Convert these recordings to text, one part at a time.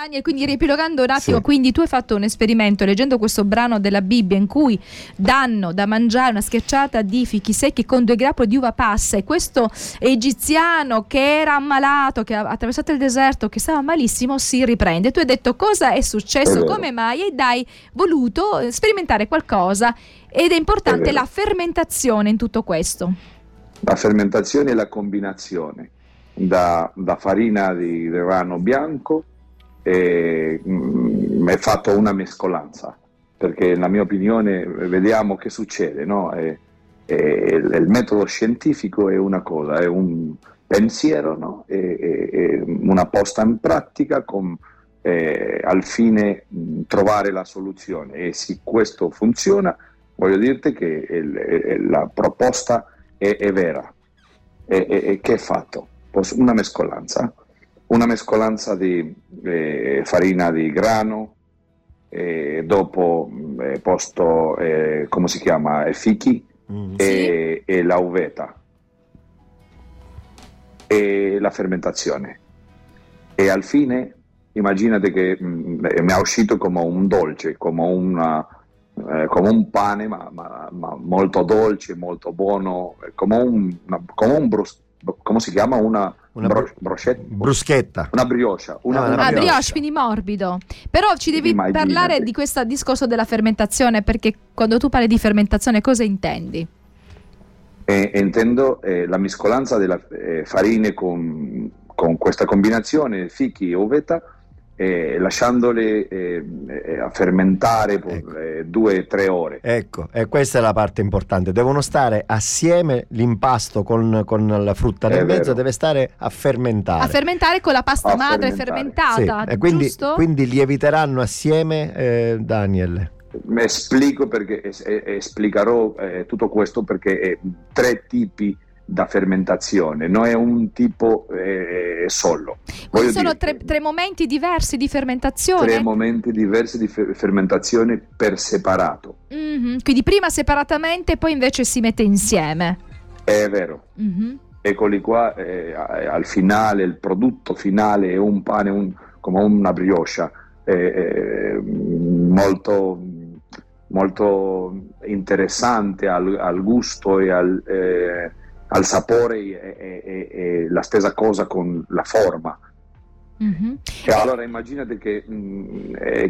Daniel, quindi riepilogando un attimo, sì, quindi tu hai fatto un esperimento leggendo questo brano della Bibbia in cui danno da mangiare una schiacciata di fichi secchi con 2 grappoli di uva passa, e questo egiziano che era ammalato, che ha attraversato il deserto, che stava malissimo, si riprende. Tu hai detto cosa è successo, come mai, e hai voluto sperimentare qualcosa, ed è importante la fermentazione in tutto questo. La fermentazione e la combinazione da farina di grano bianco, e è fatto una mescolanza, perché nella mia opinione vediamo che succede, no? Il metodo scientifico è una cosa, è un pensiero, no? È una posta in pratica al fine trovare la soluzione, e se questo funziona voglio dirti che la proposta è vera. E che è fatto? Una mescolanza di farina di grano, dopo posto, come si chiama? Fichi, e la uvetta, e la fermentazione. E al fine, immaginate che mi è uscito come un dolce, come un pane, ma molto dolce, molto buono, come si chiama? Bruschetta. Una brioche. Una brioche, quindi morbido. Però ci devi parlare di questo discorso della fermentazione, perché quando tu parli di fermentazione cosa intendi? Intendo la mescolanza della farine con questa combinazione fichi e uvetta, lasciandole a fermentare per 2-3 ore. Ecco, e questa è la parte importante. Devono stare assieme, l'impasto con la frutta nel mezzo deve stare a fermentare. A fermentare con la pasta madre fermentata, sì. E quindi, giusto? Quindi lieviteranno assieme, Daniel. Esplico perché esplicherò tutto questo, perché 3 tipi da fermentazione, non è un tipo solo. Quindi sono tre momenti diversi di fermentazione? 3 momenti diversi di fermentazione per separato. Mm-hmm. Quindi prima separatamente, poi invece si mette insieme. È vero. Mm-hmm. Eccoli qua, al finale, il prodotto finale è un pane, come una brioche, molto interessante al gusto e al sapore. È la stessa cosa con la forma. Mm-hmm. E allora immaginate che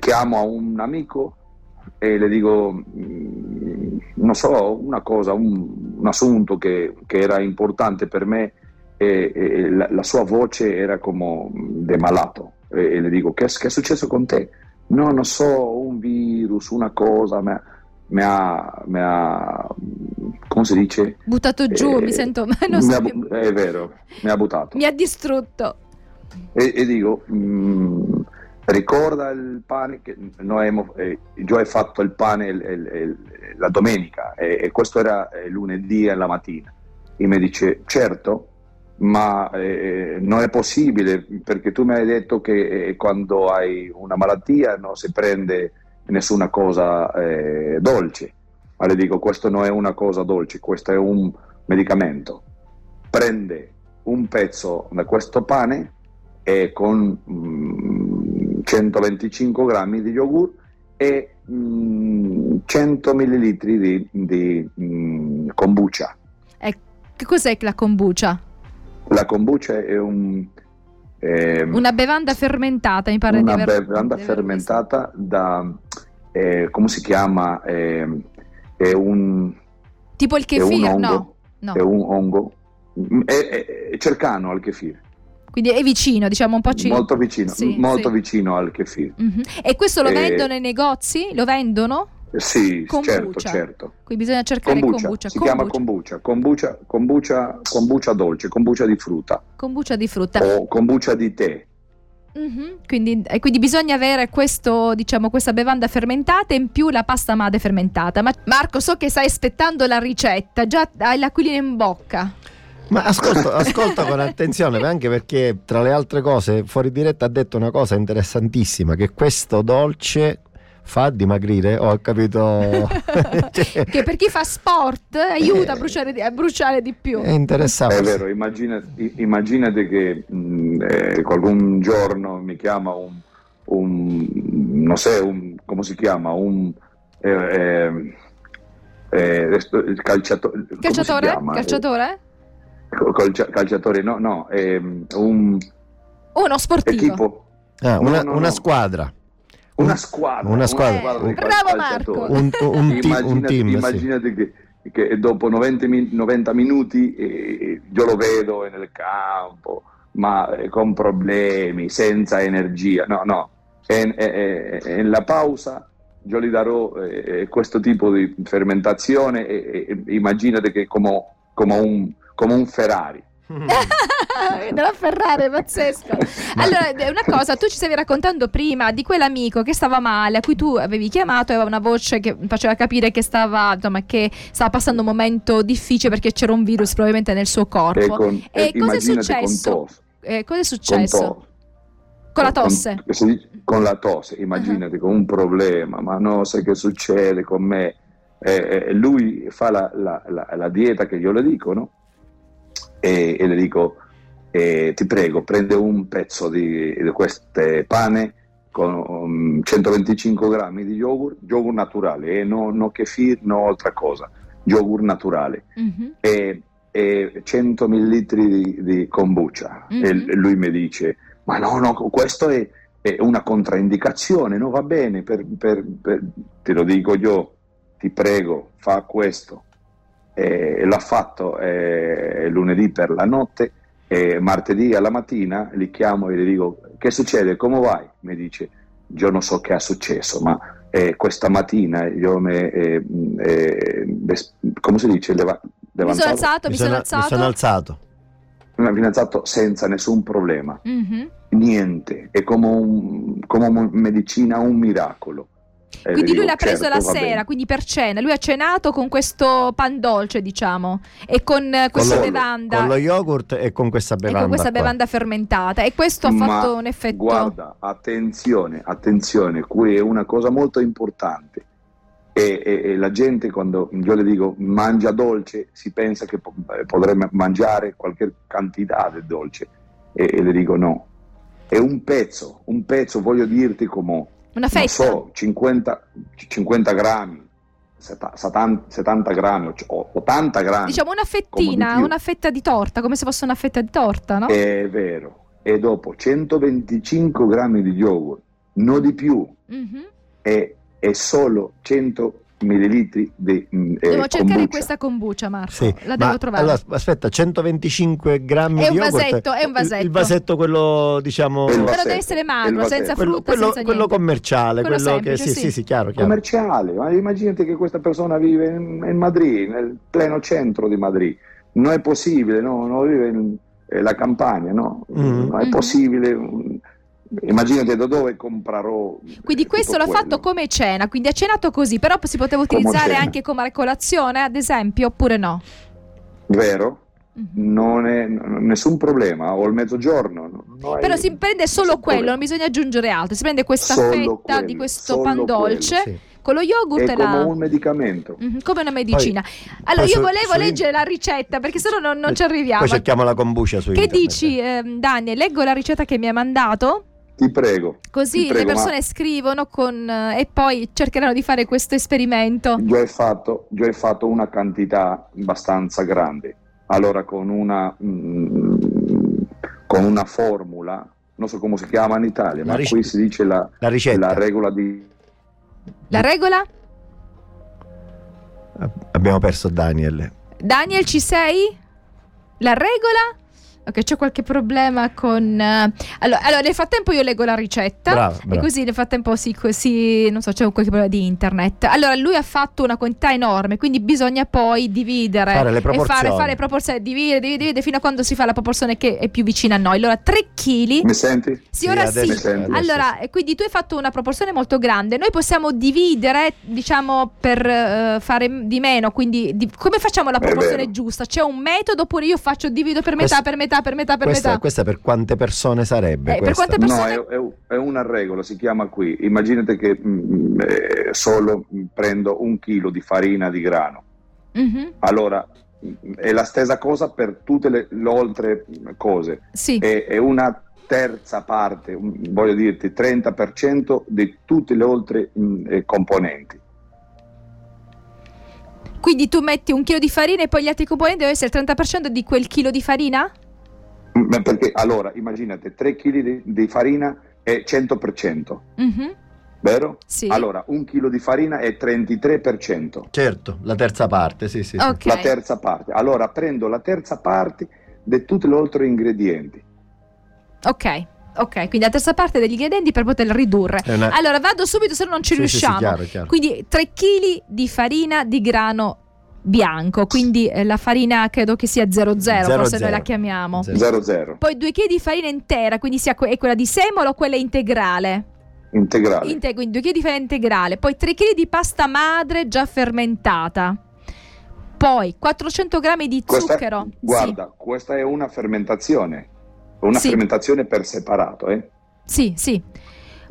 chiamo a un amico e le dico non so, una cosa, un assunto che era importante per me, e la sua voce era come demalato, e le dico che è successo con te? No, non so, un virus, una cosa, ma mi ha come si dice? Buttato giù, mi sento, ma non so. È vero, mi ha buttato. Mi ha distrutto. E dico, ricorda il pane che noi abbiamo, io ho fatto il pane la domenica, e questo era lunedì alla mattina. E mi dice, certo, ma non è possibile, perché tu mi hai detto che quando hai una malattia non si prende nessuna cosa dolce. Ma le dico, questo non è una cosa dolce, questo è un medicamento. Prende un pezzo da questo pane e con 125 grammi di yogurt e 100 millilitri di kombucha. Che cos'è la kombucha? La kombucha è una bevanda fermentata, mi pare. Bevanda fermentata da come si chiama? È un tipo il kefir, no? È un ongo. È cercano al kefir. Quindi è vicino, diciamo un po' molto vicino, sì, molto sì, vicino al kefir. Mm-hmm. E questo lo vendono nei negozi? Lo vendono? Sì, kombucha. certo. Qui bisogna cercare kombucha. Chiama kombucha dolce, kombucha di frutta. O kombucha di tè. Mm-hmm. Quindi bisogna avere questo, diciamo, questa bevanda fermentata in più la pasta madre fermentata. Ma Marco, so che stai aspettando la ricetta, già hai l'aquilina in bocca. Ma ascolta con attenzione, anche perché tra le altre cose fuori diretta ha detto una cosa interessantissima, che questo dolce fa dimagrire, ho capito. Che per chi fa sport aiuta a bruciare di più. È interessante. È vero, immaginate che qualcun giorno mi chiama un uno sportivo. Una squadra. Bravo Marco. Un team. Immaginate che dopo 90 minuti io lo vedo nel campo, ma con problemi, senza energia. No. Nella pausa io gli darò questo tipo di fermentazione. Immaginate che come un Ferrari. Della Ferrari, pazzesco. Allora, una cosa, tu ci stavi raccontando prima di quell'amico che stava male, a cui tu avevi chiamato, aveva una voce che faceva capire che stava passando un momento difficile perché c'era un virus probabilmente nel suo corpo. E cosa è successo? Con la tosse? Con la tosse, immaginate, con un problema, ma no, sai che succede con me? Lui fa la dieta che io le dico, no? E le dico, ti prego, prende un pezzo di questo pane con 125 grammi di yogurt naturale, no kefir, no altra cosa, yogurt naturale, e 100 millilitri di kombucha. E lui mi dice, ma no, questo è una contraindicazione, non va bene, te lo dico io, ti prego, fa questo. L'ha fatto lunedì per la notte, martedì alla mattina li chiamo e gli dico, che succede, come vai? Mi dice, io non so che è successo, ma questa mattina io mi sono alzato senza nessun problema, niente, è come medicina, un miracolo. Quindi lui l'ha preso la sera, bene. Quindi per cena, lui ha cenato con questo pan dolce, diciamo, e con questa bevanda. Con lo yogurt e con questa bevanda. Fermentata, e questo ha fatto un effetto. Guarda, attenzione, qui è una cosa molto importante. E la gente, quando io le dico mangia dolce, si pensa che potrebbe mangiare qualche quantità di dolce, e le dico no. È un pezzo, voglio dirti, come una fetta. Non so, 50 grammi, 70 grammi, 80 grammi. Diciamo una fetta di torta, come se fosse una fetta di torta, no? È vero. E dopo 125 grammi di yogurt, non di più, è solo 100 millilitri di devo cercare kombucha. Questa kombucha, Marco, sì, la devo trovare. Allora, aspetta, 125 grammi di yogurt, è un vasetto. Il vasetto, quello, diciamo, però deve essere magro, senza frutta, senza niente. Quello commerciale, quello semplice, che sì, chiaro. Commerciale, ma immaginate che questa persona vive in Madrid, nel pleno centro di Madrid. Non è possibile, no? Non vive la campagna, no? Non è possibile. Immaginate da dove comprerò. Quindi questo l'ha fatto come cena, quindi ha cenato così, però si poteva utilizzare anche come colazione, ad esempio, oppure no? Vero? Non è nessun problema, o al mezzogiorno. Però si prende solo quello, non bisogna aggiungere altro, si prende questa fetta di questo pan dolce. Sì. Con lo yogurt è come un medicamento, come una medicina. Allora io volevo leggere la ricetta, perché sennò non ci arriviamo. Poi cerchiamo la kombucha su internet. Che dici, Daniel? Leggo la ricetta che mi hai mandato? Ti prego. Così le persone scrivono e poi cercheranno di fare questo esperimento. Già ho fatto una quantità abbastanza grande. Allora con una formula, non so come si chiama in Italia, ma qui si dice la ricetta, la regola di... La regola? Abbiamo perso Daniel. Daniel, ci sei? La regola? Ok, c'è qualche problema con... Allora, nel frattempo io leggo la ricetta. Bravo. E così nel frattempo non so, c'è qualche problema di internet. Allora, lui ha fatto una quantità enorme, quindi bisogna poi dividere. Fare le proporzioni. Fare proporzioni, dividere fino a quando si fa la proporzione che è più vicina a noi. Allora, 3 kg. Mi senti? Sì, ora sì. Allora, quindi tu hai fatto una proporzione molto grande. Noi possiamo dividere, diciamo, per fare di meno. Quindi come facciamo la proporzione giusta? C'è un metodo, oppure io divido per metà, per metà? Questa per quante persone sarebbe? No, è una regola, si chiama qui. Immaginate che solo prendo 1 chilo di farina di grano. Allora, è la stessa cosa per tutte le altre cose. Sì. È una terza parte, voglio dirti 30% di tutte le altre componenti. Quindi tu metti un chilo di farina e poi gli altri componenti devono essere il 30% di quel chilo di farina? Ma perché allora immaginate 3 kg di farina è 100%, mm-hmm, vero? Sì. Allora un chilo di farina è 33%. Certo, la terza parte, sì, sì, okay, sì. La terza parte. Allora prendo la terza parte di tutti gli altri ingredienti. Ok. Ok, quindi la terza parte degli ingredienti per poter ridurre. Allora vado subito, se no non ci riusciamo. Sì, chiaro, chiaro. Quindi 3 kg di farina di grano bianco, quindi la farina credo che sia 00, forse noi la chiamiamo 00. Poi 2 kg di farina intera, quindi sia è quella di semola o quella integrale? Integrale. Quindi 2 kg di farina integrale, poi 3 kg di pasta madre già fermentata. Poi 400 g di zucchero. Guarda, sì, questa è una fermentazione. Una, sì, fermentazione per separato, eh? Sì, sì.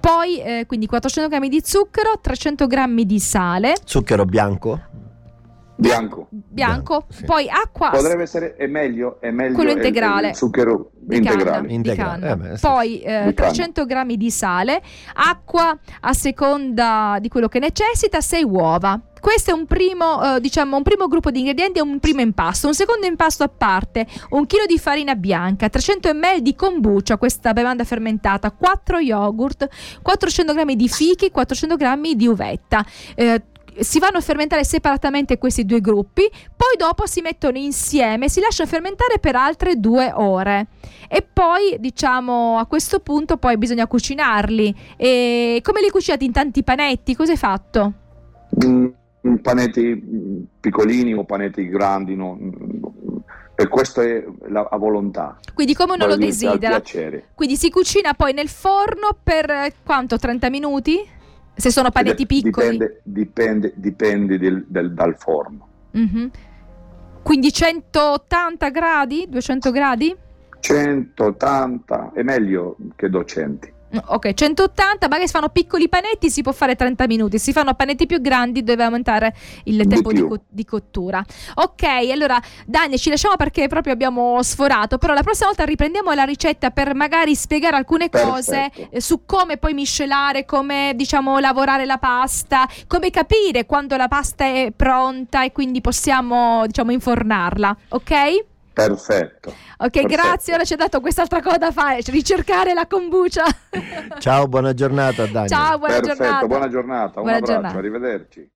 Poi quindi 400 g di zucchero, 300 g di sale. Zucchero bianco? Bianco. Sì. Poi acqua. Potrebbe essere, è meglio quello integrale. Il zucchero di integrale. Di canna. Poi 300 g di sale, acqua a seconda di quello che necessita, 6 uova. Questo è un primo, un primo gruppo di ingredienti e un primo impasto. Un secondo impasto a parte: un chilo di farina bianca, 300 ml di kombucha, questa bevanda fermentata, 4 yogurt, 400 g di fichi, 400 g di uvetta. Si vanno a fermentare separatamente questi due gruppi, poi dopo si mettono insieme, si lasciano fermentare per altre 2 ore e poi a questo punto poi bisogna cucinarli. E come li cucinate? In tanti panetti? Cosa hai fatto? Panetti piccolini o panetti grandi, no? E questo è a volontà, quindi come uno lo desidera. Quindi si cucina poi nel forno per quanto? 30 minuti? Se sono panetti piccoli? Dipende dal forno. Mm-hmm. Quindi 180 gradi? 200 gradi? 180 è meglio che 200. Ok, 180, magari si fanno piccoli panetti, si può fare 30 minuti, si fanno panetti più grandi dove aumentare il tempo di cottura. Ok, allora Dani, ci lasciamo perché proprio abbiamo sforato, però la prossima volta riprendiamo la ricetta per magari spiegare alcune cose su come poi miscelare, come lavorare la pasta, come capire quando la pasta è pronta e quindi possiamo infornarla, ok? Perfetto. Ok, perfetto. Grazie, ora ci ha dato quest'altra cosa da fare, ricercare la kombucha. Ciao, buona giornata Daniel. Ciao, buona giornata. Perfetto, buona giornata, un abbraccio, arrivederci.